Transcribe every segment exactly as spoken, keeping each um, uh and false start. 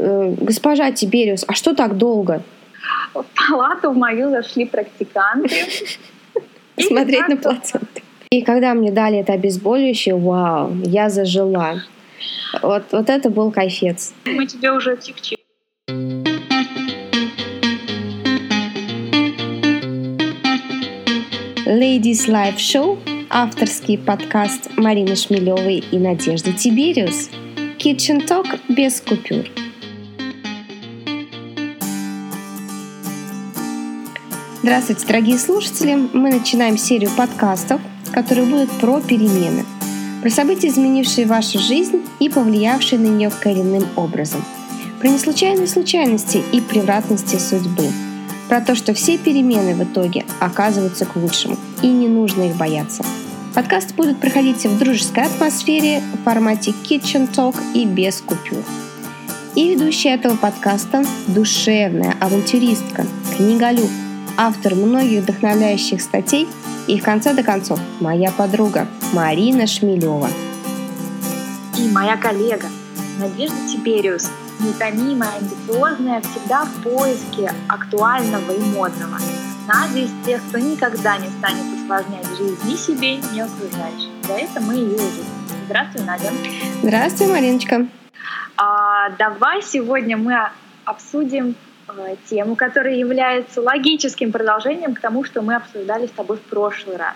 госпожа Тибериус, а что так долго? В палату мою зашли практиканты. Смотреть на плаценту. И когда мне дали это обезболивающее, вау, я зажила. Вот, вот это был кайфец. Мы тебя уже отягчили. Ladies Live Show, авторский подкаст Марины Шмелёвой и Надежды Тибериус. Kitchen Talk без купюр. Здравствуйте, дорогие слушатели! Мы начинаем серию подкастов, которые будут про перемены, про события, изменившие вашу жизнь и повлиявшие на нее коренным образом, про неслучайные случайности и превратности судьбы, про то, что все перемены в итоге оказываются к лучшему и не нужно их бояться. Подкасты будут проходить в дружеской атмосфере в формате Kitchen Talk и без купюр. И ведущая этого подкаста – душевная авантюристка, книголюб, автор многих вдохновляющих статей и, в конце до концов, моя подруга Марина Шмелёва. И моя коллега Надежда Тибериус, нетомимая, амбициозная, всегда в поиске актуального и модного. Надя из тех, кто никогда не станет усложнять жизнь ни себе, ни окружающим. За это мы и любим. Здравствуй, Надя. Здравствуй, Мариночка. А, давай сегодня мы обсудим а, тему, которая является логическим продолжением к тому, что мы обсуждали с тобой в прошлый раз.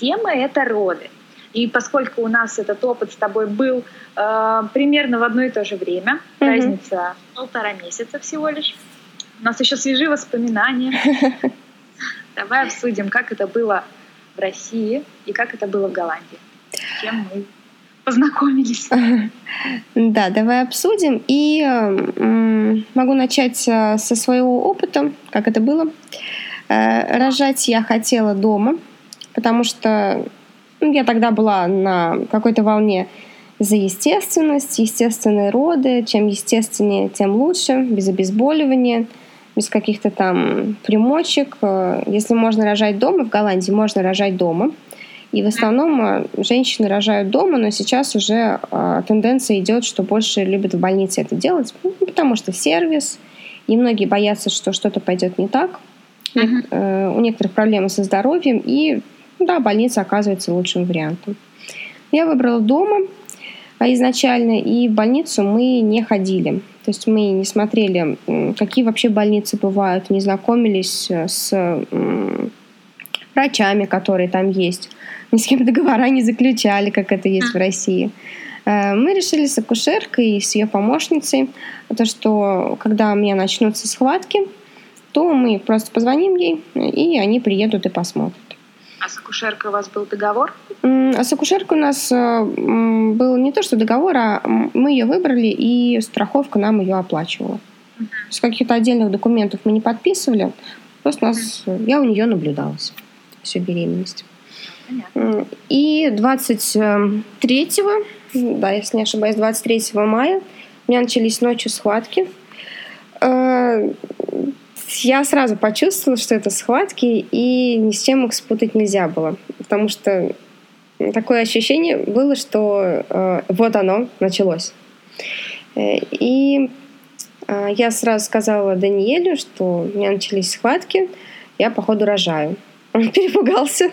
Тема — это роды. И поскольку у нас этот опыт с тобой был а, примерно в одно и то же время, mm-hmm. разница полтора месяца всего лишь, у нас еще свежие воспоминания. Давай обсудим, как это было в России и как это было в Голландии. С чем мы познакомились. Да, давай обсудим. И могу начать со своего опыта, как это было. Рожать я хотела дома, потому что я тогда была на какой-то волне за естественность, естественные роды. Чем естественнее, тем лучше, без обезболивания, без каких-то там примочек. Если можно рожать дома, в Голландии можно рожать дома. И в основном женщины рожают дома, но сейчас уже тенденция идет, что больше любят в больнице это делать, потому что сервис, и многие боятся, что что-то пойдет не так. Uh-huh. У некоторых проблемы со здоровьем, и да, больница оказывается лучшим вариантом. Я выбрала дома изначально, и в больницу мы не ходили. То есть мы не смотрели, какие вообще больницы бывают, не знакомились с врачами, которые там есть, ни с кем договора не заключали, как это есть в России. Мы решили с акушеркой и с ее помощницей, то, что когда у меня начнутся схватки, то мы просто позвоним ей, и они приедут и посмотрят. А с акушеркой у вас был договор? А с акушеркой у нас был не то, что договор, а мы ее выбрали, и страховка нам ее оплачивала. Uh-huh. То есть каких-то отдельных документов мы не подписывали, просто нас, uh-huh. я у нее наблюдалась всю беременность. Понятно. И двадцать третьего, да, если не ошибаюсь, двадцать третьего мая у меня начались ночью схватки. Я сразу почувствовала, что это схватки, и ни с чем их спутать нельзя было. Потому что такое ощущение было, что э, вот оно началось. И э, я сразу сказала Даниэлю, что у меня начались схватки, я, походу, рожаю. Он перепугался.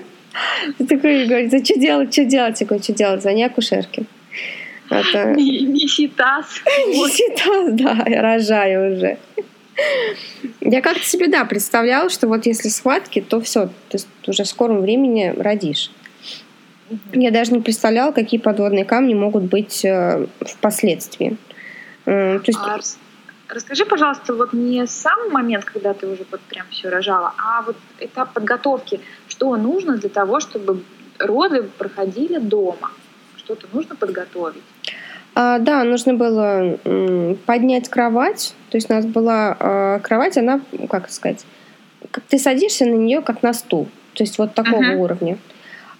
Такой говорит, да что делать, что делать? Я говорю, что делать? Звони акушерке. Неси таз. Неси таз, да, я рожаю уже. Я как-то себе, да, представляла, что вот если схватки, то все, ты уже в скором времени родишь. Я даже не представляла, какие подводные камни могут быть впоследствии. То есть... а, расскажи, пожалуйста, вот не сам момент, когда ты уже вот прям все рожала, а вот этап подготовки. Что нужно для того, чтобы роды проходили дома? Что-то нужно подготовить? А, да, нужно было м, поднять кровать. То есть у нас была э, кровать, она, как сказать, как ты садишься на нее как на стул. То есть вот такого uh-huh. уровня.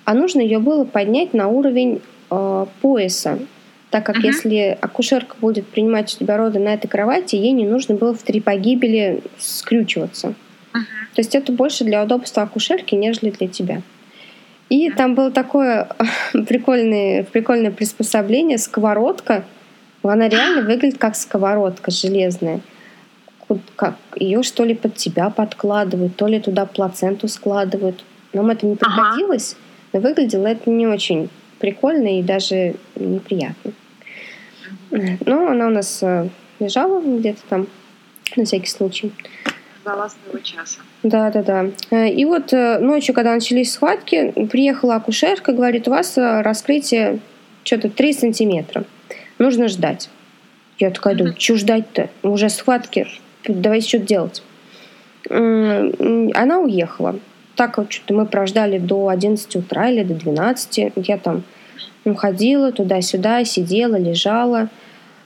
А нужно ее было поднять на уровень э, пояса. Так как uh-huh. если акушерка будет принимать у тебя роды на этой кровати, ей не нужно было в три погибели скрючиваться. Uh-huh. То есть это больше для удобства акушерки, нежели для тебя. И там было такое прикольное, прикольное приспособление, сковородка, Она реально выглядит как сковородка железная. Как ее что ли под тебя подкладывают, то ли туда плаценту складывают. Нам это не приходилось, ага. но выглядело это не очень прикольно и даже неприятно. Но она у нас лежала где-то там, на всякий случай. Ждала своего часа. Да, да, да. И вот ночью, когда начались схватки, приехала акушерка, говорит, у вас раскрытие что-то три сантиметра. Нужно ждать. Я такая думаю, чего ждать-то? Уже схватки, давайте что-то делать. Она уехала. Так вот что-то мы прождали до одиннадцати утра или до двенадцати. Я там ну, ходила туда-сюда, сидела, лежала.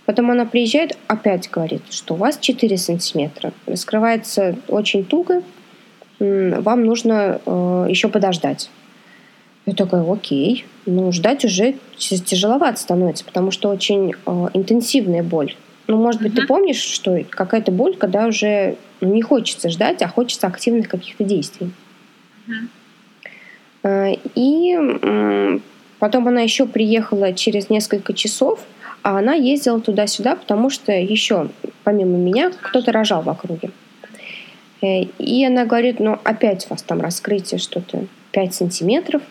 Потом она приезжает, опять говорит, что у вас четыре сантиметра. Раскрывается очень туго. Вам нужно э, еще подождать. Я такая, окей. Ну, ждать уже тяжеловато становится, потому что очень э, интенсивная боль. Ну, может быть, uh-huh. ты помнишь, что какая-то боль, когда уже не хочется ждать, а хочется активных каких-то действий. Uh-huh. И э, потом она еще приехала через несколько часов, а она ездила туда-сюда, потому что еще, помимо меня, кто-то рожал в округе. И она говорит, ну, опять у вас там раскрытие что-то пять сантиметров,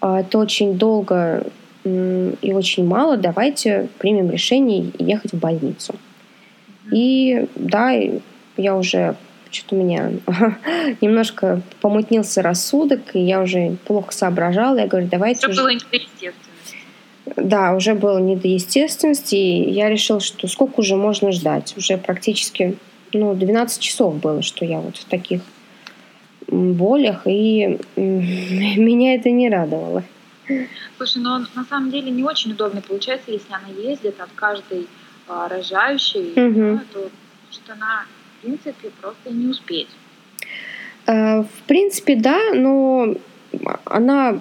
это очень долго и очень мало, давайте примем решение ехать в больницу. И да, я уже, что-то у меня немножко помутнился рассудок, и я уже плохо соображала, я говорю, давайте... Это уже... было интересно. Да, уже было не до естественности, и я решила, что сколько уже можно ждать. Уже практически ну, двенадцать часов было, что я вот в таких болях, и меня это не радовало. Слушай, но на самом деле не очень удобно получается, если она ездит от каждой а, рожающей, угу. ну, то что она, в принципе, просто не успеет. Э, в принципе, да, но она...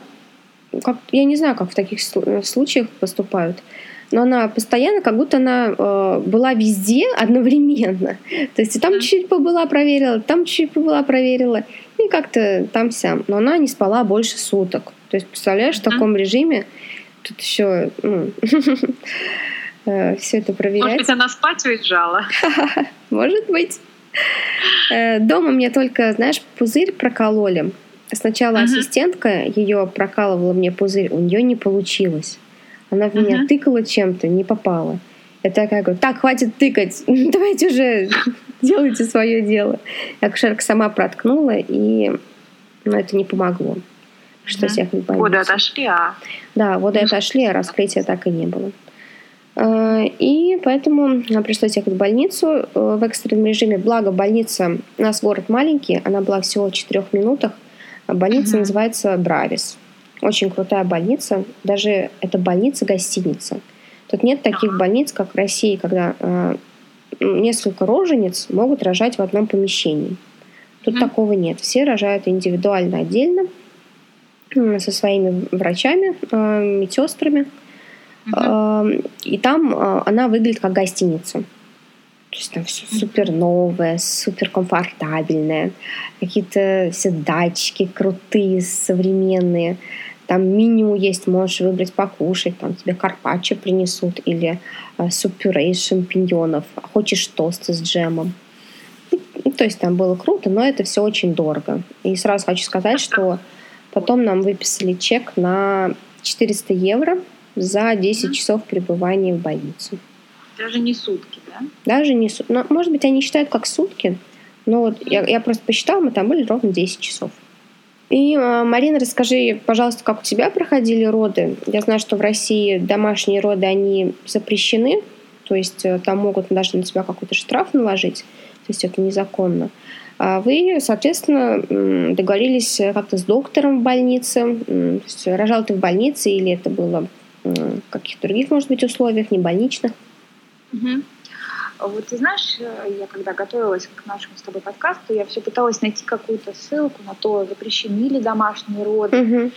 Как, я не знаю, как в таких случаях поступают, но она постоянно, как будто она э, была везде одновременно. То есть и там чуть-чуть побыла, проверила, там чуть-чуть побыла, проверила, и как-то там-сям. Но она не спала больше суток. То есть, представляешь, в таком режиме тут еще ну, все это проверять. Может быть, она спать уезжала? Может быть. Дома мне только, знаешь, пузырь прокололи. Сначала uh-huh. ассистентка ее прокалывала мне пузырь, у нее не получилось. Она в uh-huh. меня тыкала чем-то, не попала. Я такая говорю, так, хватит тыкать, давайте уже делайте свое дело. Акушерка сама проткнула, и ну, это не помогло. Что всех не боялись. Воды отошли, а... Да, воды отошли, а раскрытия так и не было. И поэтому нам пришлось ехать в больницу в экстренном режиме. Благо, больница, у нас город маленький, она была всего в четырех минутах. Больница uh-huh. называется Бравис. Очень крутая больница. Даже это больница-гостиница. Тут нет таких uh-huh. больниц, как в России, когда э, несколько рожениц могут рожать в одном помещении. Тут uh-huh. такого нет. Все рожают индивидуально, отдельно, э, со своими врачами, э, медсестрами. Uh-huh. Э, и там э, она выглядит как гостиница. То есть там все супер новое, супер комфортабельное, какие-то все датчики крутые, современные. Там меню есть, можешь выбрать покушать, там тебе карпаччо принесут или а, суп-пюре из шампиньонов, хочешь тосты с джемом. Ну, то есть там было круто, но это все очень дорого. И сразу хочу сказать, что потом нам выписали чек на четыреста евро за десять часов пребывания в больнице. Даже не сутки, да? Даже не сутки. Ну, может быть, они считают как сутки, но вот я, я просто посчитала, мы там были ровно десять часов. И, э, Марина, расскажи, пожалуйста, как у тебя проходили роды? Я знаю, что в России домашние роды, они запрещены, то есть э, там могут даже на тебя какой-то штраф наложить, то есть это незаконно. А вы, соответственно, э, договорились как-то с доктором в больнице, э, то есть рожал ты в больнице или это было э, в каких-то других, может быть, условиях, не больничных? Угу. Вот ты знаешь, я когда готовилась к нашему с тобой подкасту, я все пыталась найти какую-то ссылку на то, запрещены ли домашние роды. Угу.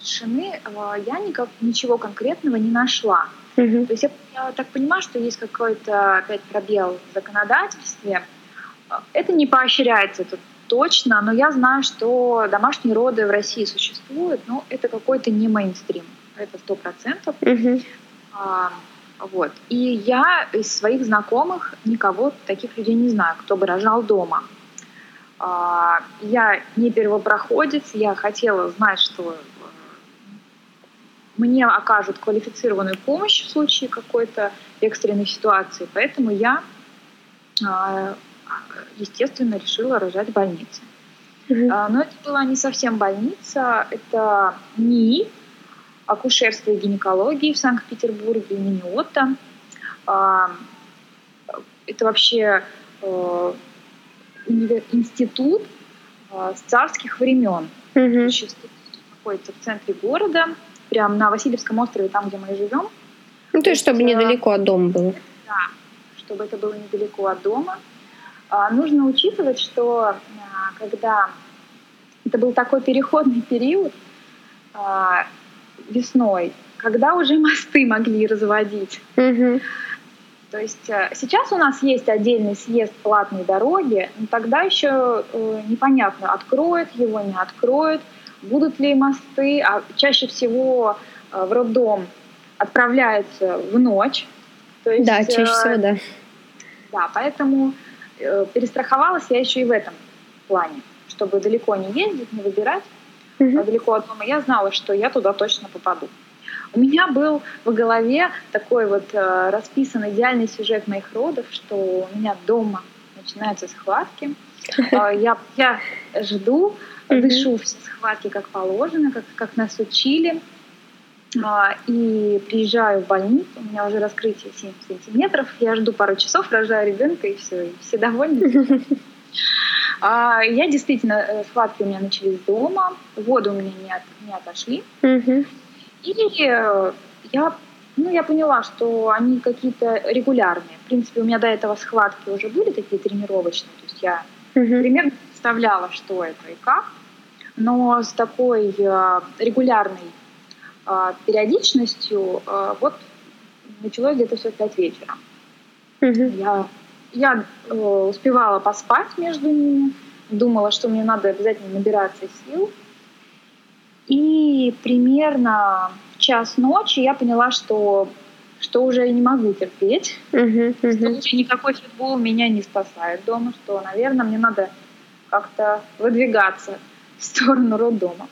Совершены, я никак, ничего конкретного не нашла. Угу. То есть я, я так понимаю, что есть какой-то опять пробел в законодательстве. Это не поощряется, это точно, но я знаю, что домашние роды в России существуют, но это какой-то не мейнстрим, это сто процентов. Угу. Вот. И я из своих знакомых никого таких людей не знаю, кто бы рожал дома. Я не первопроходец, я хотела знать, что мне окажут квалифицированную помощь в случае какой-то экстренной ситуации, поэтому я, естественно, решила рожать в больнице. Mm-hmm. Но это была не совсем больница, это НИИ акушерской гинекологии в Санкт-Петербурге имени Отто. Это вообще институт с царских времен. Mm-hmm. Существует какой-то в центре города, прямо на Васильевском острове, там, где мы живем. Ну, то есть, чтобы это недалеко от дома было. Да, чтобы это было недалеко от дома. Нужно учитывать, что когда это был такой переходный период, весной, когда уже мосты могли разводить. Угу. То есть сейчас у нас есть отдельный съезд платной дороги, но тогда еще э, непонятно, откроют его, не откроют, будут ли мосты. А чаще всего э, в роддом отправляются в ночь. То есть, да, чаще всего, э, да. Да, поэтому э, перестраховалась я еще и в этом плане, чтобы далеко не ездить, не выбирать. Uh-huh. Далеко от дома, я знала, что я туда точно попаду. У меня был в голове такой вот э, расписан идеальный сюжет моих родов, что у меня дома начинаются схватки. Uh-huh. Я, я жду, uh-huh. дышу все схватки как положено, как, как нас учили. Э, и приезжаю в больницу, у меня уже раскрытие семь сантиметров, я жду пару часов, рожаю ребенка, и все, и все довольны. Uh-huh. Я действительно, схватки у меня начались дома, воду у меня не, от, не отошли. Mm-hmm. И я, ну, я поняла, что они какие-то регулярные. В принципе, у меня до этого схватки уже были такие тренировочные. То есть я mm-hmm. примерно представляла, что это и как. Но с такой регулярной периодичностью вот началось где-то все в пять вечера. Mm-hmm. Я... Я э, успевала поспать между ними, думала, что мне надо обязательно набираться сил. И примерно в час ночи я поняла, что, что уже не могу терпеть, uh-huh, uh-huh. что никакой футбол меня не спасает дома, что, наверное, мне надо как-то выдвигаться в сторону роддома.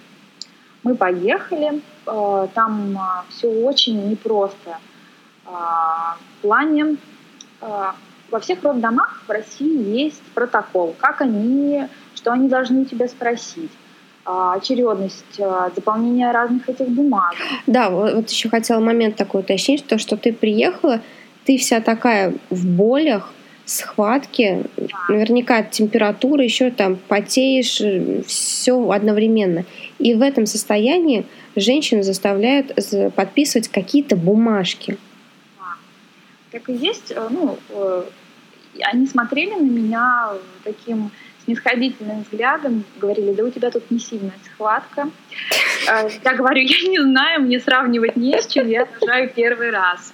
Мы поехали, э, там э, все очень непросто э, в плане... Э, Во всех роддомах в России есть протокол, как они, что они должны тебя спросить, очередность, заполнение разных этих бумаг. Да, вот еще хотела момент такой уточнить, то, что ты приехала, ты вся такая в болях, схватки, да. Наверняка от температуры, еще там потеешь, все одновременно. И в этом состоянии женщину заставляют подписывать какие-то бумажки. Так и есть, ну, они смотрели на меня таким снисходительным взглядом, говорили, да у тебя тут не сильная схватка. Я говорю, я не знаю, мне сравнивать не с чем, я рожаю первый раз.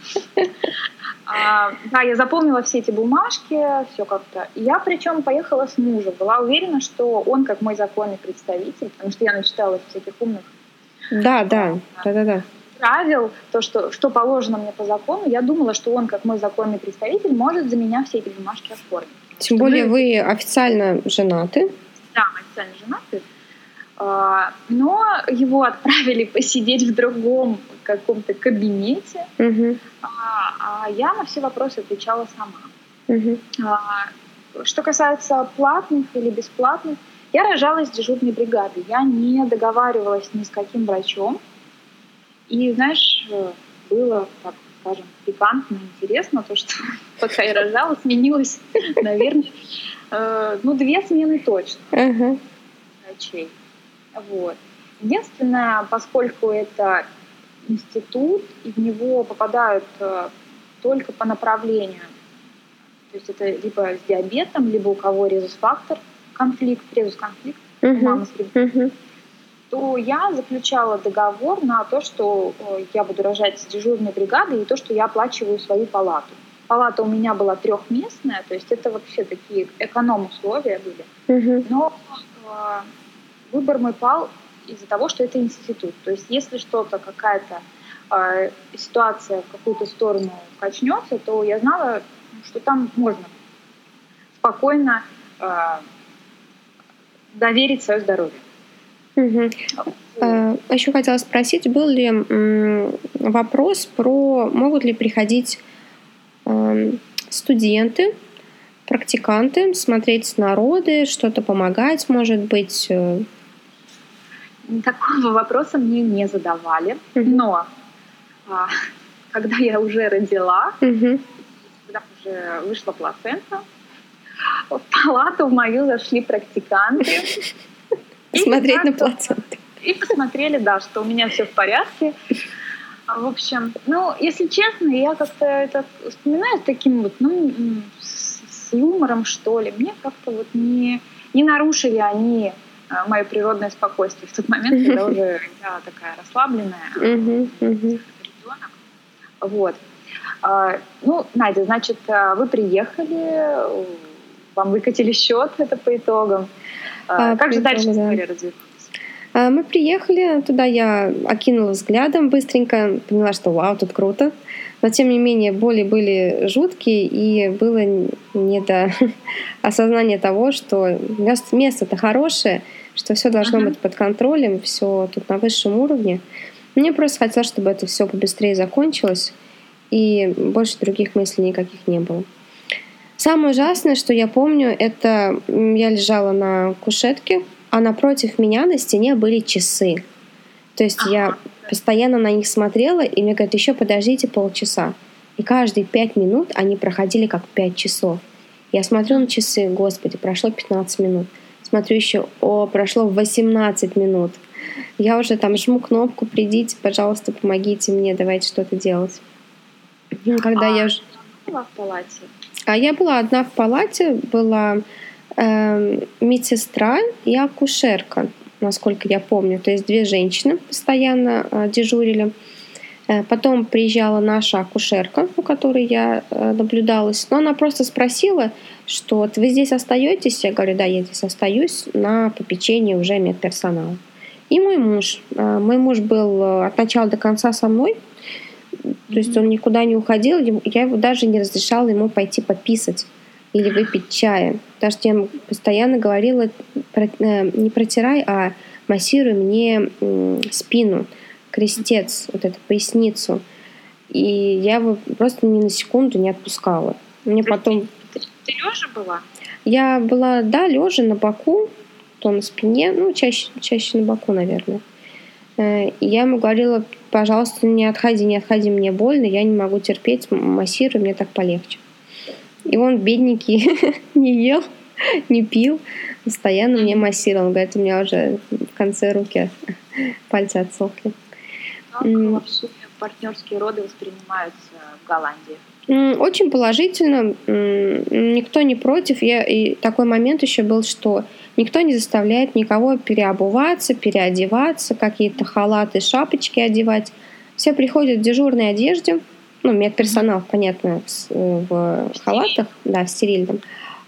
Да, я заполнила все эти бумажки, все как-то. Я причем поехала с мужем, была уверена, что он как мой законный представитель, потому что я начиталась всяких умных. Да, да, да, да, да. правил, то, что, что положено мне по закону, я думала, что он, как мой законный представитель, может за меня все эти бумажки оформить. Тем что более мы... вы официально женаты. Да, официально женаты. Но его отправили посидеть в другом каком-то кабинете, угу. а я на все вопросы отвечала сама. Угу. Что касается платных или бесплатных, я рожалась с дежурной бригадой. Я не договаривалась ни с каким врачом. И, знаешь, было, так скажем, пикантно, интересно, то, что пока я рожала, сменилось, наверное, э, ну, две смены точно uh-huh. врачей. Вот. Единственное, поскольку это институт, и в него попадают э, только по направлению, то есть это либо с диабетом, либо у кого резус-фактор, конфликт, резус-конфликт, uh-huh. мама с ребенком. Uh-huh. то я заключала договор на то, что я буду рожать с дежурной бригадой и то, что я оплачиваю свою палату. Палата у меня была трехместная, то есть это вообще такие эконом-условия были. Угу. Но э, выбор мой пал из-за того, что это институт. То есть если что-то, какая-то э, ситуация в какую-то сторону качнется, то я знала, что там можно спокойно э, доверить свое здоровье. Угу. Еще хотела спросить, был ли вопрос про, могут ли приходить студенты, практиканты, смотреть народы, что-то помогать, может быть? Такого вопроса мне не задавали, угу. но когда я уже родила, угу. когда уже вышла плацента, в палату в мою зашли практиканты. Посмотреть на плаценту. И посмотрели, да, что у меня все в порядке. В общем, ну, если честно, я как-то это вспоминаю с таким вот, ну, с юмором, что ли. Мне как-то вот не, не нарушили они мое природное спокойствие в тот момент, когда уже я такая расслабленная, ребенок. Вот. Ну, Надя, значит, вы приехали, вам выкатили счет, это по итогам. Как же дальше история развивалась? Мы приехали, туда я окинула взглядом быстренько, поняла, что вау, тут круто. Но, тем не менее, боли были жуткие, и было не до осознания того, что место-то хорошее, что все должно ага. быть под контролем, все тут на высшем уровне. Мне просто хотелось, чтобы это все побыстрее закончилось, и больше других мыслей никаких не было. Самое ужасное, что я помню, это я лежала на кушетке, а напротив меня на стене были часы. То есть ага. я постоянно на них смотрела, и мне говорят, еще подождите полчаса. И каждые пять минут они проходили как пять часов. Я смотрю на часы, господи, прошло пятнадцать минут. Смотрю еще, о, прошло восемнадцать минут. Я уже там жму кнопку, придите, пожалуйста, помогите мне, давайте что-то делать. Когда а я уже... была в палате? А я была одна в палате, была... медсестра и акушерка, насколько я помню. То есть две женщины постоянно дежурили. Потом приезжала наша акушерка, у которой я наблюдалась. Но она просто спросила, что вот вы здесь остаетесь? Я говорю, да, я здесь остаюсь на попечении уже медперсонала. И мой муж. Мой муж был от начала до конца со мной. То есть он никуда не уходил. Я его даже не разрешала ему пойти пописать или выпить чая. Потому что я постоянно говорила, не протирай, а массируй мне спину, крестец, вот эту поясницу. И я его просто ни на секунду не отпускала. Мне потом... Ты, ты, ты лёжа была? Я была, да, лёжа на боку, то на спине, ну, чаще, чаще на боку, наверное. И я ему говорила, пожалуйста, не отходи, не отходи, мне больно, я не могу терпеть, массируй, мне так полегче. И он, бедненький, не ел, не пил, постоянно мне массировал. Он говорит, у меня уже в конце руки пальцы отсохли. Как вообще партнерские роды воспринимаются в Голландии? Очень положительно. Никто не против. Я, и такой момент еще был, что никто не заставляет никого переобуваться, переодеваться, какие-то халаты, шапочки одевать. Все приходят в дежурной одежде. Ну, медперсонал, понятно, в халатах, да, в стерильном.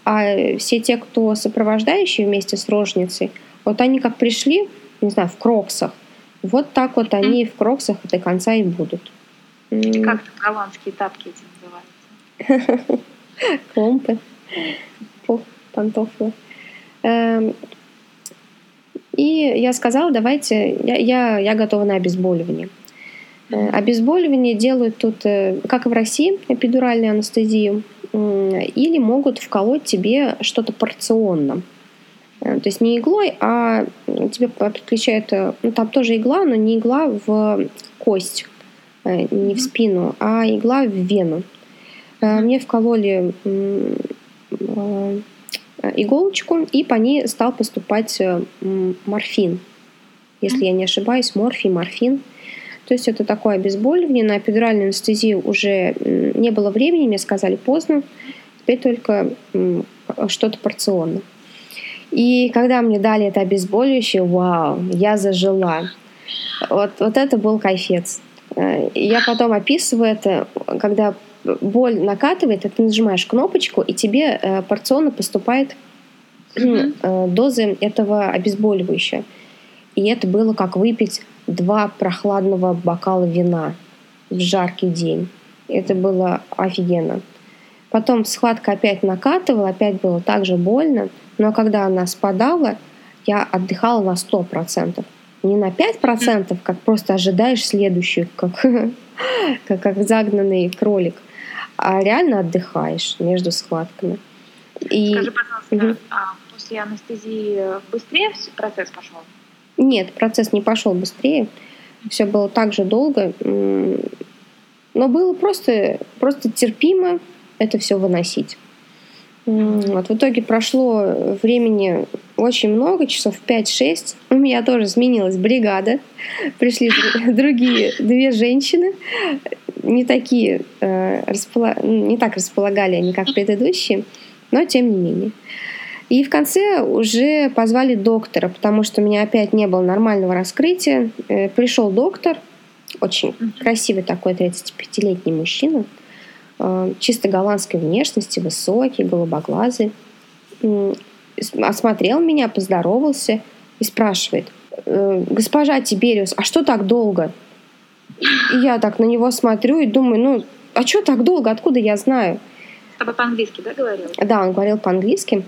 А все те, кто сопровождающие вместе с рожницей, вот они как пришли, не знаю, в кроксах, вот так вот они в кроксах до конца и будут. Как голландские тапки эти называются? Клумпы, пантофлы. И я сказала, давайте, я готова на обезболивание. Обезболивание делают тут, как и в России, эпидуральную анестезию, или могут вколоть тебе что-то порционно. То есть не иглой, а тебе подключают, ну там тоже игла, но не игла в кость, не в спину, а игла в вену. Мне вкололи иголочку, и по ней стал поступать морфин. Если я не ошибаюсь, морфий, морфин. То есть это такое обезболивание. На эпидуральную анестезию уже не было времени, мне сказали поздно, теперь только что-то порционно. И когда мне дали это обезболивающее, вау, я зажила. Вот, вот это был кайфец. Я потом описываю это, когда боль накатывает, ты нажимаешь кнопочку, и тебе порционно поступает mm-hmm. дозы этого обезболивающего. И это было как выпить два прохладного бокала вина. в жаркий день. Это было офигенно. Потом схватка опять накатывала, опять было так же больно, но когда она спадала, я отдыхала на сто процентов. Не на пять процентов, как просто ожидаешь следующую, как, как, как загнанный кролик, а реально отдыхаешь между схватками. И... Скажи, пожалуйста, а после анестезии быстрее процесс пошел? Нет, процесс не пошел быстрее. Все было так же долго. Но было просто, просто терпимо это все выносить. Вот, в итоге прошло времени очень много, часов пять-шесть. У меня тоже сменилась бригада. Пришли другие две женщины. Не такие, не так располагали они, как предыдущие, но тем не менее. И в конце уже позвали доктора, потому что у меня опять не было нормального раскрытия. Пришел доктор, очень красивый такой тридцатипятилетний мужчина, чисто голландской внешности, высокий, голубоглазый. Осмотрел меня, поздоровался и спрашивает: «Госпожа Тибериус, а что так долго?» И я так на него смотрю и думаю, ну, а что так долго, откуда я знаю? С тобой по-английски, да, говорил? Да, он говорил по-английски.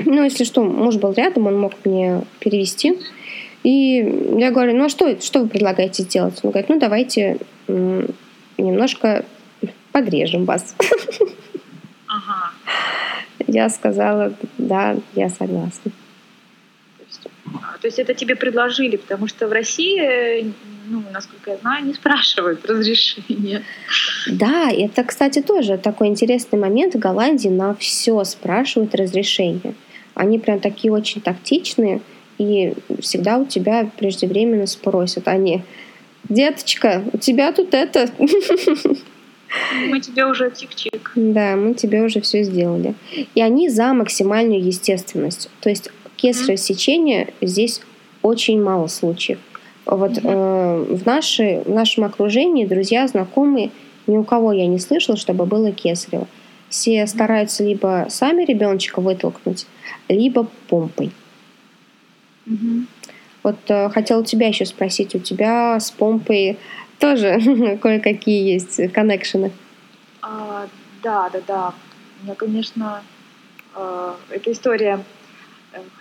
Ну, если что, муж был рядом, он мог мне перевести. И я говорю: ну, а что, что вы предлагаете сделать? Он говорит: ну, давайте немножко подрежем вас. Ага. Я сказала: да, я согласна. То есть, то есть это тебе предложили, потому что в России, ну, насколько я знаю, не спрашивают разрешения. Да, это, кстати, тоже такой интересный момент. В Голландии на все спрашивают разрешение. Они прям такие очень тактичные, и всегда у тебя преждевременно спросят. Они: деточка, у тебя тут это... Мы тебе уже чик-чик. Да, мы тебе уже все сделали. И они за максимальную естественность. То есть кесарево сечение здесь очень мало случаев. Вот э, в, нашей, в нашем окружении друзья, знакомые, ни у кого я не слышала, чтобы было кесарево. Все стараются либо сами ребеночка вытолкнуть, либо помпой. Mm-hmm. Вот э, хотела тебя еще спросить, у тебя с помпой тоже кое-какие есть коннекшены. А, да, да, да. У меня, конечно, э, эта история...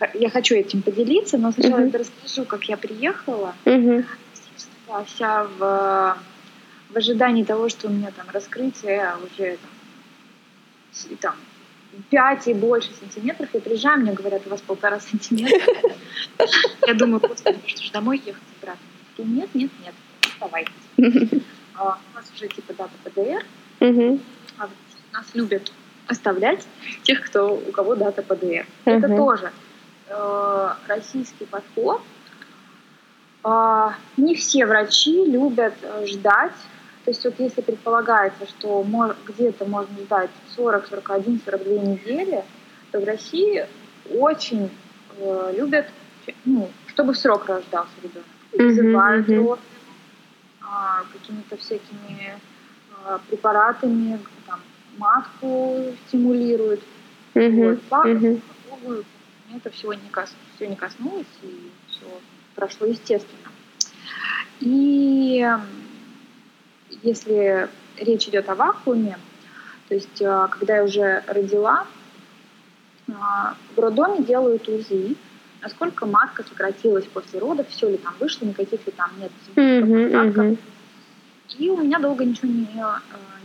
Э, я хочу этим поделиться, но сначала uh-huh. я расскажу, как я приехала. Uh-huh. Я вся в, в ожидании того, что у меня там раскрытие уже там, пять и больше сантиметров. Я приезжаю, мне говорят: у вас полтора сантиметра. Я думаю, просто что домой ехать обратно. Нет, нет, нет. Давайте. Uh-huh. Uh, у нас уже типа дата ПДР. Uh-huh. А нас любят оставлять тех, кто, у кого дата ПДР. Uh-huh. Это тоже uh, российский подход. Uh, не все врачи любят ждать. То есть вот если предполагается, что мож, где-то можно ждать сорок, сорок один, сорок два недели, то в России очень uh, любят, ну, чтобы в срок рождался ребенок. Вызывают uh-huh. его какими-то всякими э, препаратами, там, матку стимулируют. Mm-hmm. Вот, папа, mm-hmm. это всего не, кос... всего не коснулось, и все прошло естественно. И если речь идет о вакууме, то есть э, когда я уже родила, э, в роддоме делают УЗИ, насколько матка сократилась после родов, все ли там вышло, никаких ли там нет осадков. Uh-huh, uh-huh. И у меня долго ничего не,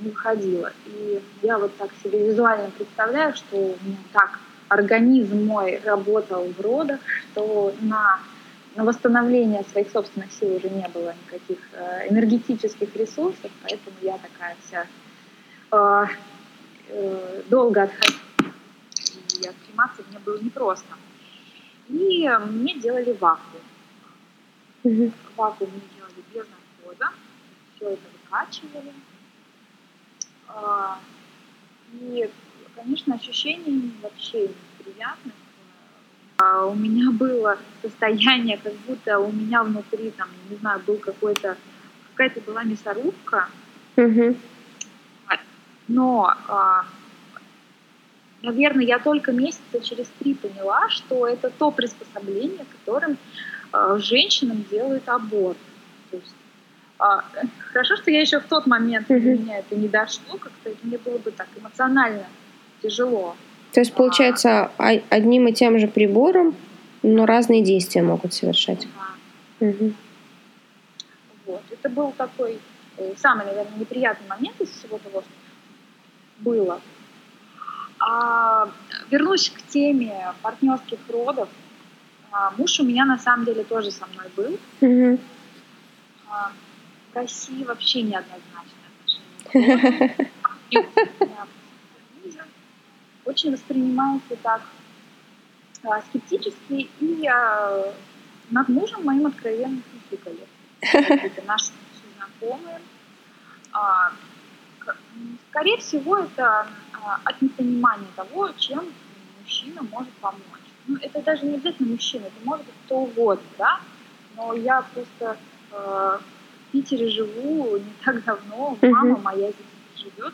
не выходило. И я вот так себе визуально представляю, что у меня так организм мой работал в родах, что на, на восстановление своих собственных сил уже не было никаких энергетических ресурсов, поэтому я такая вся э, э, долго отходила. И от кремации мне было непросто. И мне делали вакуум. Mm-hmm. Вакуум мне делали без наркоза. Все это выкачивали. И, конечно, ощущений вообще неприятных. У меня было состояние, как будто у меня внутри, там, не знаю, был какой-то, какая-то была мясорубка. Mm-hmm. Но... Наверное, я только месяца через три поняла, что это то приспособление, которым э, женщинам делают аборт. То есть Хорошо, что я еще в тот момент до меня это не дошло, как-то мне было бы так эмоционально тяжело. То есть, получается, а... одним и тем же прибором, но разные действия могут совершать. Ага. Угу. Вот. Это был такой самый, наверное, неприятный момент из всего того, что было. А, вернусь к теме партнерских родов. А, муж у меня на самом деле тоже со мной был. Угу. А, в России вообще неоднозначное отношение. Очень воспринимается так а, скептически, и а, над мужем моим откровенно хихикали. Это наши знакомые. А, к, скорее всего, это а, от непонимания того, чем мужчина может помочь. Ну, это даже не обязательно мужчина, это может быть кто угодно, да? Но я просто а, в Питере живу не так давно, мама моя здесь живет.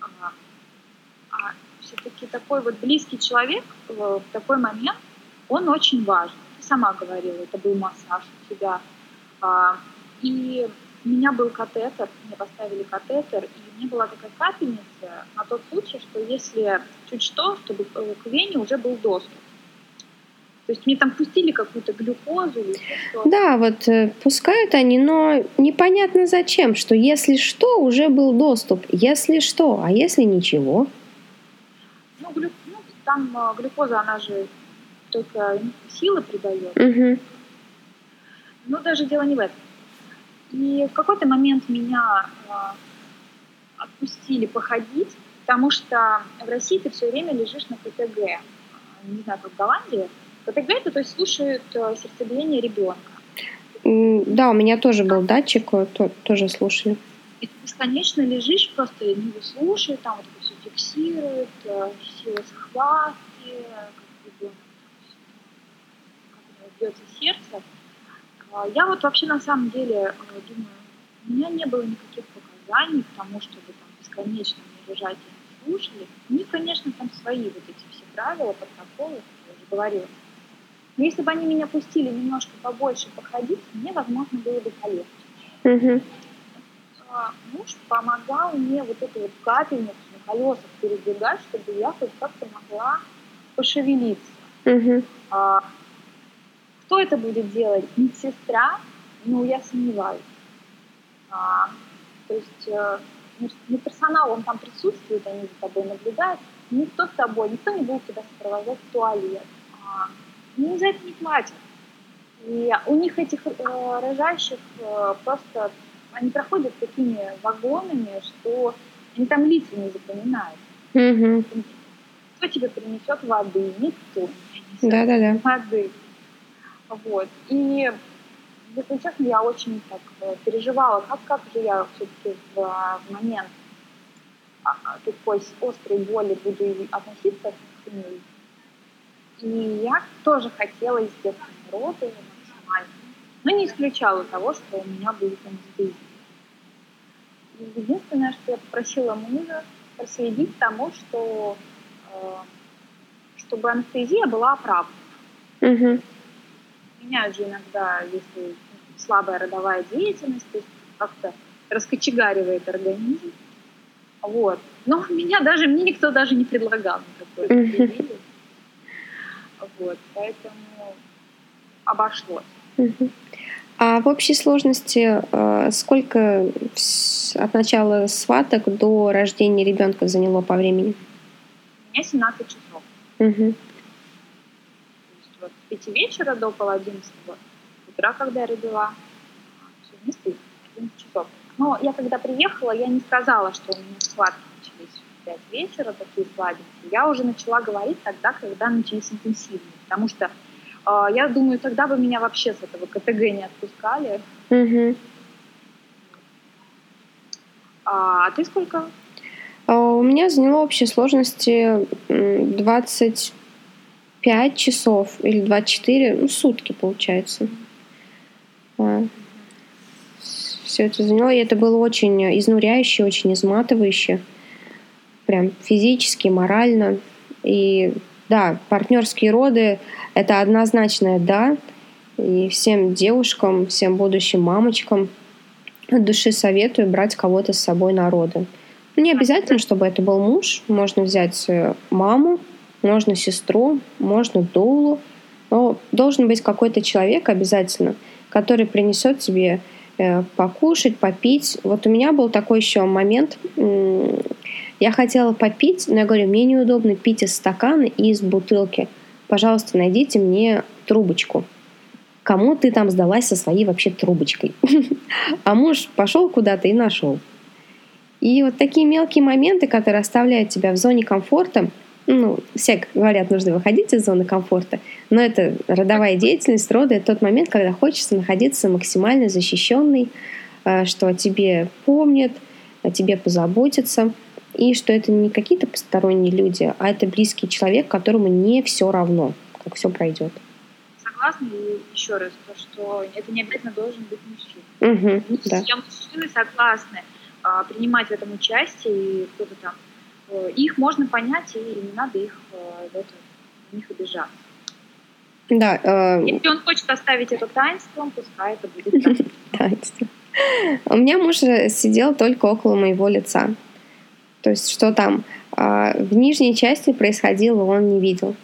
А, а, Все-таки такой вот близкий человек в такой момент, он очень важен. Ты сама говорила, это был массаж у тебя. И у меня был катетер, мне поставили катетер, и мне была такая капельница на тот случай, что если чуть что, чтобы к вене уже был доступ. То есть мне там пустили какую-то глюкозу или что-то. Да, вот пускают они, но непонятно зачем, что если что, уже был доступ. Если что, а если ничего... Ну, глюк, ну, там а, глюкоза, она же только силы придает. Uh-huh. Но даже дело не в этом. И в какой-то момент меня а, отпустили походить, потому что в России ты все время лежишь на ка тэ гэ. Не знаю, как в Голландии. ка тэ гэ это, то есть, слушают сердцебиение ребенка. Mm, да, у меня тоже был датчик, то, тоже слушали. И ты бесконечно лежишь, просто не слушаешь, там вот все фиксирует, сила схватки, как ребенок, как бьется сердце. Я вот вообще на самом деле думаю, у меня не было никаких показаний, потому что вы там бесконечно не лежать и не слушали. У них, конечно, там свои вот эти все правила, протоколы, как я уже говорила. Но если бы они меня пустили немножко побольше походить, мне, возможно, было бы полегче. Mm-hmm. Муж помогал мне вот эту вот капельницу на колесах передвигать, чтобы я хоть как-то могла пошевелиться. Угу. А, кто это будет делать? Медсестра? Ну, я сомневаюсь. А, то есть не персонал, он там присутствует, они за тобой наблюдают. Никто с тобой, никто не будет тебя сопровождать в туалет. А, ну, за это не платят. И у них этих э, рожающих э, просто... Они проходят такими вагонами, что они там лица не запоминают. Mm-hmm. Кто тебе принесет воды? Никто не принесет воды. Вот. И, если честно, я очень так переживала, как, как же я все-таки в, в момент такой острой боли буду относиться к ней. И я тоже хотела, естественно, роды максимально. Но не исключала того, что у меня будет анестезия. Единственное, что я попросила мужа проследить тому, что, э, чтобы анестезия была оправдана. Угу. Меняют же иногда, если слабая родовая деятельность, то есть как-то раскочегаривает организм. Вот. Но меня даже, мне никто даже не предлагал никакой анестезии. Вот. Поэтому обошлось. Угу. А в общей сложности э, сколько от начала схваток до рождения ребенка заняло по времени? У меня семнадцать часов. Угу. То есть вот с пяти вечера до пол одиннадцатого утра, когда я родила, все вместе одиннадцать часов. Но я когда приехала, я не сказала, что у меня схватки начались в пять вечера, такие сладенькие. Я уже начала говорить тогда, когда начались интенсивные, потому что я думаю, тогда бы меня вообще с этого ка тэ гэ не отпускали. Угу. А ты сколько? У меня заняло общей сложности двадцать пять часов или двадцать четыре, ну, сутки, получается. Угу. Все это заняло, и это было очень изнуряюще, очень изматывающе. Прям физически, морально. И... Да, партнерские роды – это однозначное «да». И всем девушкам, всем будущим мамочкам от души советую брать кого-то с собой на роды. Не обязательно, чтобы это был муж. Можно взять маму, можно сестру, можно доулу. Но должен быть какой-то человек обязательно, который принесет тебе покушать, попить. Вот у меня был такой еще момент. Я хотела попить, но я говорю, мне неудобно пить из стакана и из бутылки. Пожалуйста, найдите мне трубочку. Кому ты там сдалась со своей вообще трубочкой? А муж пошел куда-то и нашел. И вот такие мелкие моменты, которые оставляют тебя в зоне комфорта, ну, все говорят, нужно выходить из зоны комфорта, но это родовая деятельность, роды, это тот момент, когда хочется находиться максимально защищенной, что о тебе помнят, о тебе позаботятся, и что это не какие-то посторонние люди, а это близкий человек, которому не все равно, как все пройдет. Согласна, и еще раз, то, что это не обязательно должен быть мужчина. Угу, да. Все мужчины согласны а, принимать в этом участие, и кто-то там их можно понять, и не надо их в них обижаться. Да, э... Если он хочет оставить это таинством, пускай это будет таинство. У меня муж сидел только около моего лица. То есть что там в нижней части происходило, он не видел.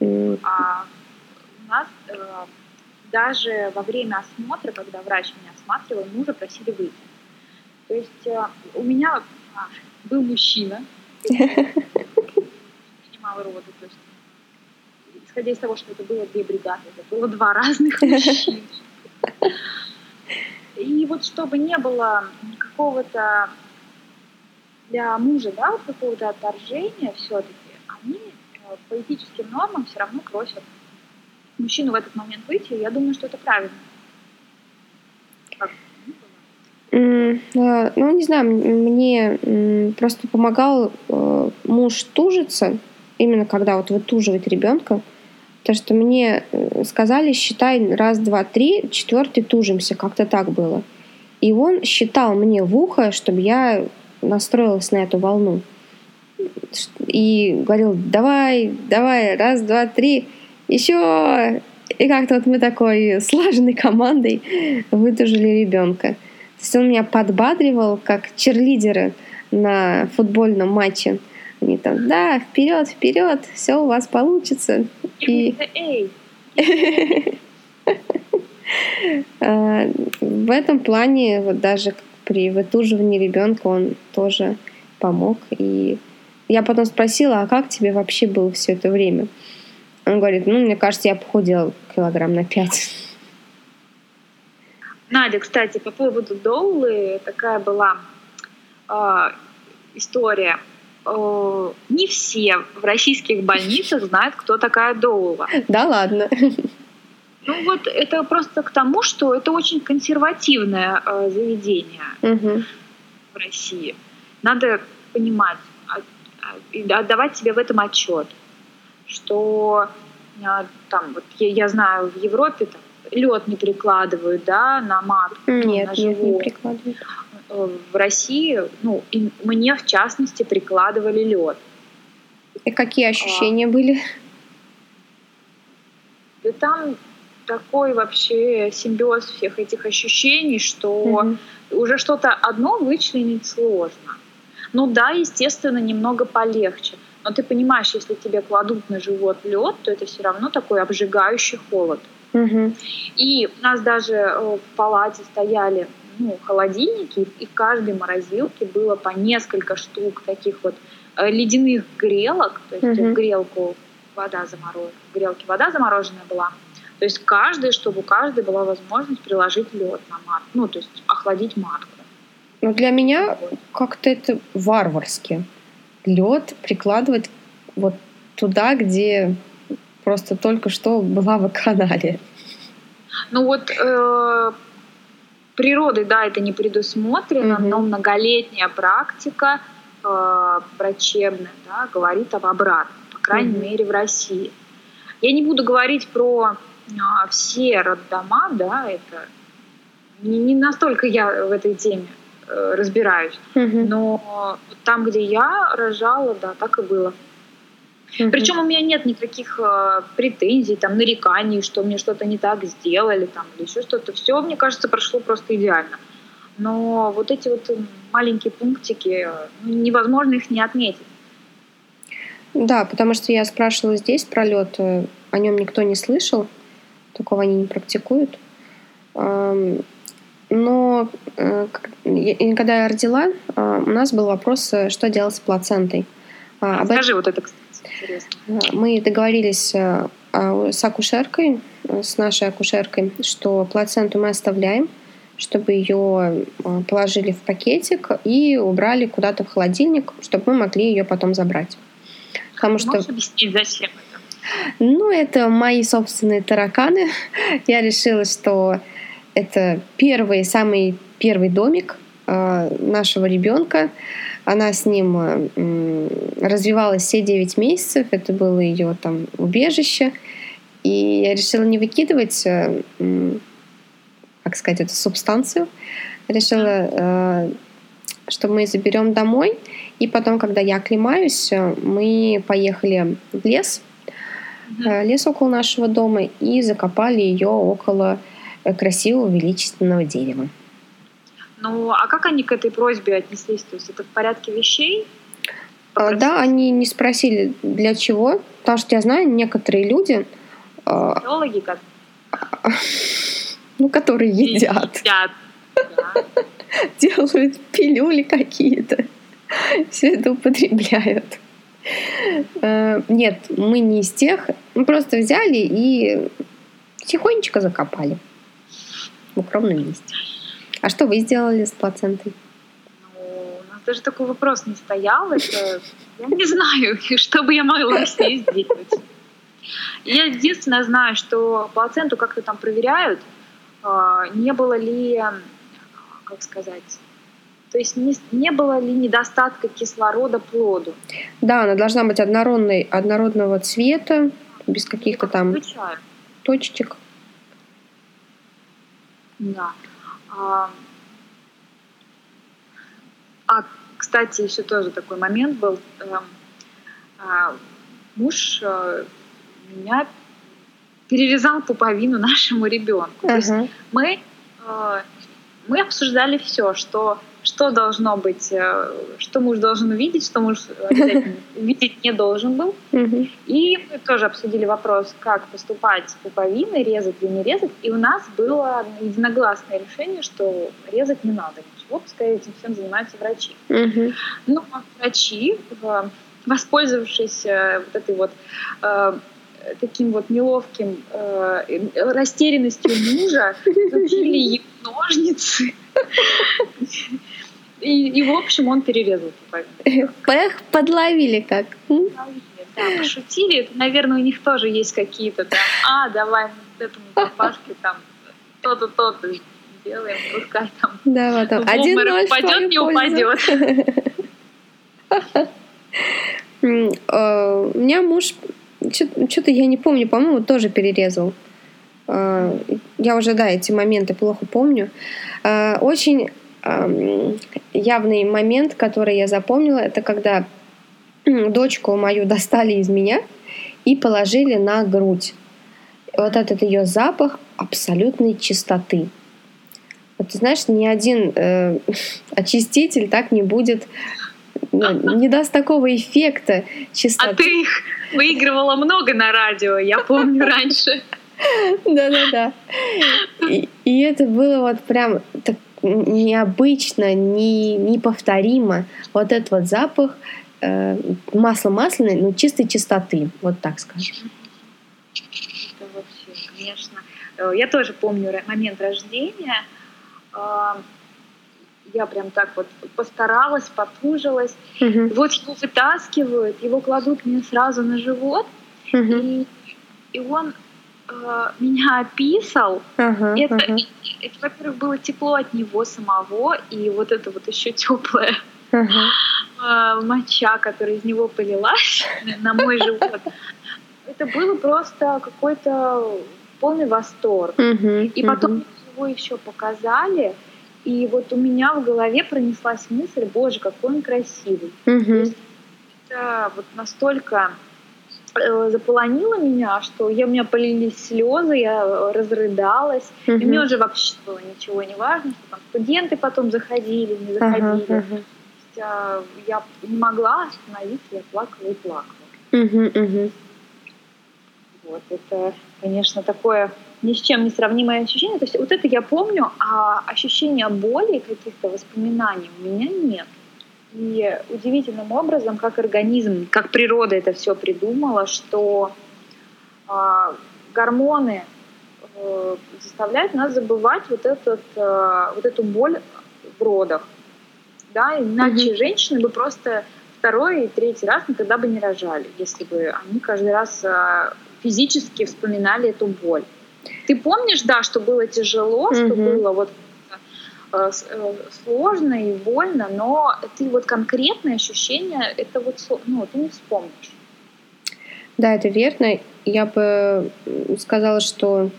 А у нас даже во время осмотра, когда врач меня осматривал, мужа просили выйти. То есть у меня... был мужчина, принимал роды. То есть, исходя из того, что это было две бригады, это было два разных мужчин. И вот чтобы не было какого-то для мужа, да, вот какого-то отторжения все-таки, они по этическим нормам все равно просят мужчину в этот момент выйти, и я думаю, что это правильно. Ну, не знаю, мне просто помогал муж тужиться, именно когда вот вытуживать ребенка, потому что мне сказали, считай раз, два, три, четвертый тужимся, как-то так было. И он считал мне в ухо, чтобы я настроилась на эту волну. И говорил, давай, давай, раз, два, три, еще. И как-то вот мы такой слаженной командой вытужили ребенка. То есть он меня подбадривал, как черлидеры на футбольном матче. Они там, да, вперед, вперед, все у вас получится. И... В этом плане вот даже при вытуживании ребенка он тоже помог. И я потом спросила, а как тебе вообще было все это время? Он говорит, ну, мне кажется, я похудела килограмм на пять. Надя, кстати, по поводу доулы такая была э, история. Э, не все в российских больницах знают, кто такая доула. Да ладно? Ну вот это просто к тому, что это очень консервативное э, заведение угу. в России. Надо понимать и отдавать себе в этом отчет, что э, там, вот я, я знаю, в Европе там, лед не прикладывают, да, на матку, нет, на живот. Нет, не прикладывают. В России, ну, и мне в частности прикладывали лед. И какие ощущения а, были? Да там такой вообще симбиоз всех этих ощущений, что угу. уже что-то одно вычленить сложно. Ну да, естественно, немного полегче. Но ты понимаешь, если тебе кладут на живот лед, то это все равно такой обжигающий холод. Угу. И у нас даже в палате стояли ну, холодильники, и в каждой морозилке было по несколько штук таких вот ледяных грелок, то есть угу. в грелку вода заморожена, в грелке вода замороженная была. То есть каждый, чтобы у каждой была возможность приложить лед на матку, ну то есть охладить матку. Но для меня вот. Как-то это варварски. Лед прикладывать вот туда, где просто только что была в канале. Ну вот э, природой, да, это не предусмотрено, угу. но многолетняя практика э, врачебная, да, говорит об обратном, по крайней угу. мере в России. Я не буду говорить про э, все роддома, да, это не, не настолько я в этой теме э, разбираюсь, угу. но там, где я рожала, да, так и было. Mm-hmm. Причем у меня нет никаких э, претензий, там, нареканий, что мне что-то не так сделали, там, или еще что-то. Все, мне кажется, прошло просто идеально. но вот эти вот маленькие пунктики, невозможно их не отметить. Да, потому что я спрашивала здесь про лёд, о нем никто не слышал, такого они не практикуют. Но когда я родила, у нас был вопрос, что делать с плацентой. Скажи этом... вот это, кстати, интересно. Мы договорились с акушеркой, с нашей акушеркой, что плаценту мы оставляем, чтобы ее положили в пакетик и убрали куда-то в холодильник, чтобы мы могли ее потом забрать. Потому что... Можешь объяснить, зачем это? Ну, это мои собственные тараканы. Я решила, что это первый, самый первый домик э, нашего ребенка. Она с ним э, развивалась все девять месяцев. Это было ее там убежище. И я решила не выкидывать, э, э, как сказать, эту субстанцию. Решила... Э, что мы заберем домой, и потом, когда я оклемаюсь, мы поехали в лес, mm-hmm. лес около нашего дома, и закопали ее около красивого величественного дерева. Ну, а как они к этой просьбе отнеслись? То есть это в порядке вещей? Попросили? Да, они не спросили, для чего, потому что я знаю, некоторые люди... Теологи, как? Ну, которые едят. Едят, да. Делают пилюли какие-то. Все это употребляют. Нет, мы не из тех. Мы просто взяли и тихонечко закопали. В укромном месте. А что вы сделали с плацентой? Ну, у нас даже такой вопрос не стоял. Это... Я не знаю, что бы я могла с ней сделать. Я единственное знаю, что плаценту как-то там проверяют, не было ли... как сказать, то есть не, не было ли недостатка кислорода плоду? Да, она должна быть однородной, однородного цвета, без каких-то там включаю. Точечек. Да. А, а, кстати, еще тоже такой момент был. Муж меня перерезал пуповину нашему ребенку. Uh-huh. То есть мы... Мы обсуждали все, что, что должно быть, что муж должен увидеть, что муж видеть не должен был. Mm-hmm. И мы тоже обсудили вопрос, как поступать с пуповиной, резать или не резать. И у нас было единогласное решение, что резать не надо ничего, пускай этим всем занимаются врачи. Mm-hmm. Но врачи, воспользовавшись вот этой вот таким вот неловким э, растерянностью мужа, включили его ножницы. И, и, в общем, он перерезал пуповину. Эх, подловили как. Подловили, да, пошутили. Это, наверное, у них тоже есть какие-то там, а, давай этому папашке там то-то, то-то делаем, пускай там да, вот, в обморок упадет, не упадет. У меня муж... Что-то я не помню, по-моему, тоже перерезал. Я уже, да, эти моменты плохо помню. Очень явный момент, который я запомнила, это когда дочку мою достали из меня и положили на грудь. Вот этот ее запах абсолютной чистоты. Вот, ты знаешь, ни один э, очиститель так не будет... не даст такого эффекта чистоты. А ты их выигрывала много на радио, я помню раньше. Да-да-да. И, и это было вот прям так необычно, не, неповторимо. Вот этот вот запах э, масло масляное, но чистой чистоты, вот так скажем. Это вообще, конечно. Я тоже помню момент рождения. Я прям так вот постаралась, потужилась. Uh-huh. Вот его вытаскивают, его кладут мне сразу на живот. Uh-huh. И, и он э, меня описал. Uh-huh. Это, uh-huh. это, во-первых, было тепло от него самого. И вот это вот еще теплая uh-huh. э, моча, которая из него полилась на мой живот. Это было просто какой-то полный восторг. Uh-huh. И потом uh-huh. его еще показали. И вот у меня в голове пронеслась мысль, боже, какой он красивый. Угу. То есть это вот настолько заполонило меня, что я, у меня полились слезы, я разрыдалась. Uh-huh. И мне уже вообще было ничего не важно, что там студенты потом заходили, не заходили. Uh-huh, uh-huh. Я, я не могла остановиться, я плакала и плакала. Uh-huh, uh-huh. Вот, это, конечно, такое ни с чем не сравнимое ощущение. То есть вот это я помню, а ощущения боли, каких-то воспоминаний у меня нет. И удивительным образом, как организм, как природа это все придумала, что э, гормоны э, заставляют нас забывать вот, этот, э, вот эту боль в родах. Да? Иначе mm-hmm. женщины бы просто второй и третий раз никогда бы не рожали, если бы они каждый раз э, физически вспоминали эту боль. Ты помнишь, да, что было тяжело, mm-hmm. что было вот сложно и больно, но ты вот конкретные ощущения, это вот, ну, ты не вспомнишь. Да, это верно. Я бы сказала, что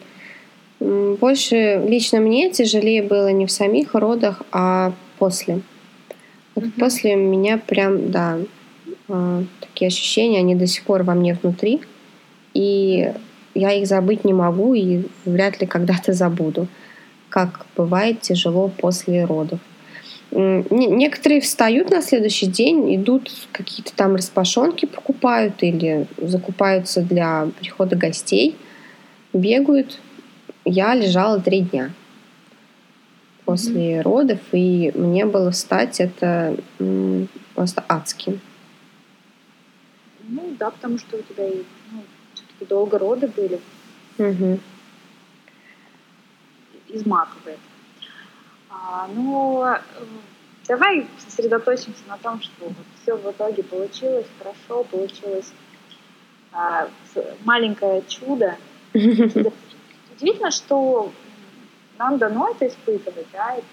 больше лично мне тяжелее было не в самих родах, а после. Вот uh-huh. после меня прям, да, такие ощущения, они до сих пор во мне внутри, и я их забыть не могу и вряд ли когда-то забуду. Как бывает тяжело после родов. Некоторые встают на следующий день, идут какие-то там распашонки покупают или закупаются для прихода гостей, бегают. Я лежала три дня после mm-hmm. родов, и мне было встать это просто адски. Ну да, потому что у тебя и ну, все-таки долго роды были. Угу. Изматывает. А, ну, давай сосредоточимся на том, что вот все в итоге получилось хорошо, получилось а, маленькое чудо. Удивительно, что нам дано это испытывать, а это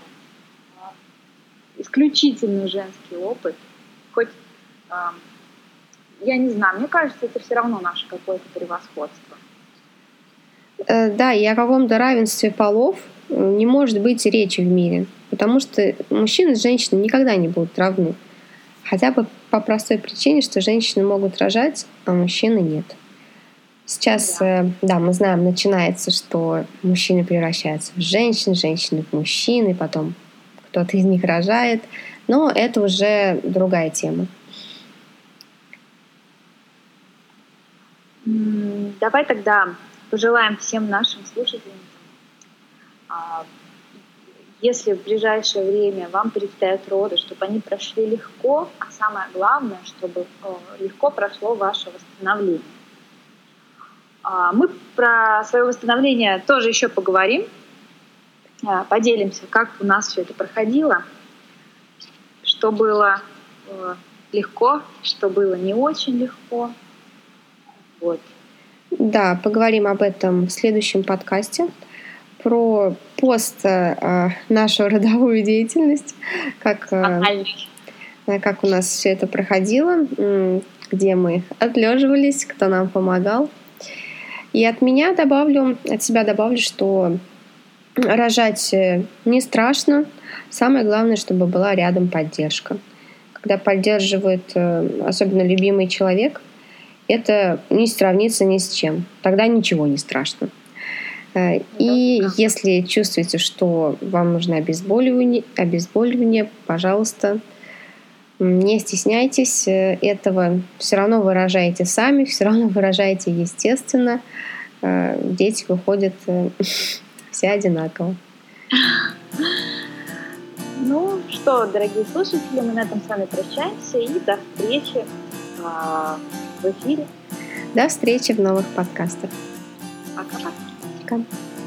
а, исключительно женский опыт. Хоть, а, я не знаю, мне кажется, это все равно наше какое-то превосходство. Да, и о каком-то равенстве полов не может быть речи в мире, потому что мужчины с женщинами никогда не будут равны. Хотя бы по простой причине, что женщины могут рожать, а мужчины нет. Сейчас, да, да мы знаем, начинается, что мужчины превращаются в женщин, женщины в мужчин, и потом кто-то из них рожает. Но это уже другая тема. Давай тогда пожелаем всем нашим слушателям, если в ближайшее время вам предстоят роды, чтобы они прошли легко, а самое главное, чтобы легко прошло ваше восстановление. Мы про свое восстановление тоже еще поговорим, поделимся, как у нас все это проходило, что было легко, что было не очень легко. Вот. Да, поговорим об этом в следующем подкасте, про пост э, нашу родовую деятельность, как, э, как у нас все это проходило, где мы отлеживались, кто нам помогал. И от меня добавлю, от себя добавлю, что рожать не страшно, самое главное, чтобы была рядом поддержка. Когда поддерживает э, особенно любимый человек, это не сравнится ни с чем. Тогда ничего не страшно. И если чувствуете, что вам нужно обезболивание, обезболивание, пожалуйста, не стесняйтесь этого. Все равно вы рожаете сами, все равно вы рожаете естественно. Дети выходят все одинаково. Ну что, дорогие слушатели, мы на этом с вами прощаемся и до встречи в эфире. До встречи в новых подкастах. Пока-пока. Пока.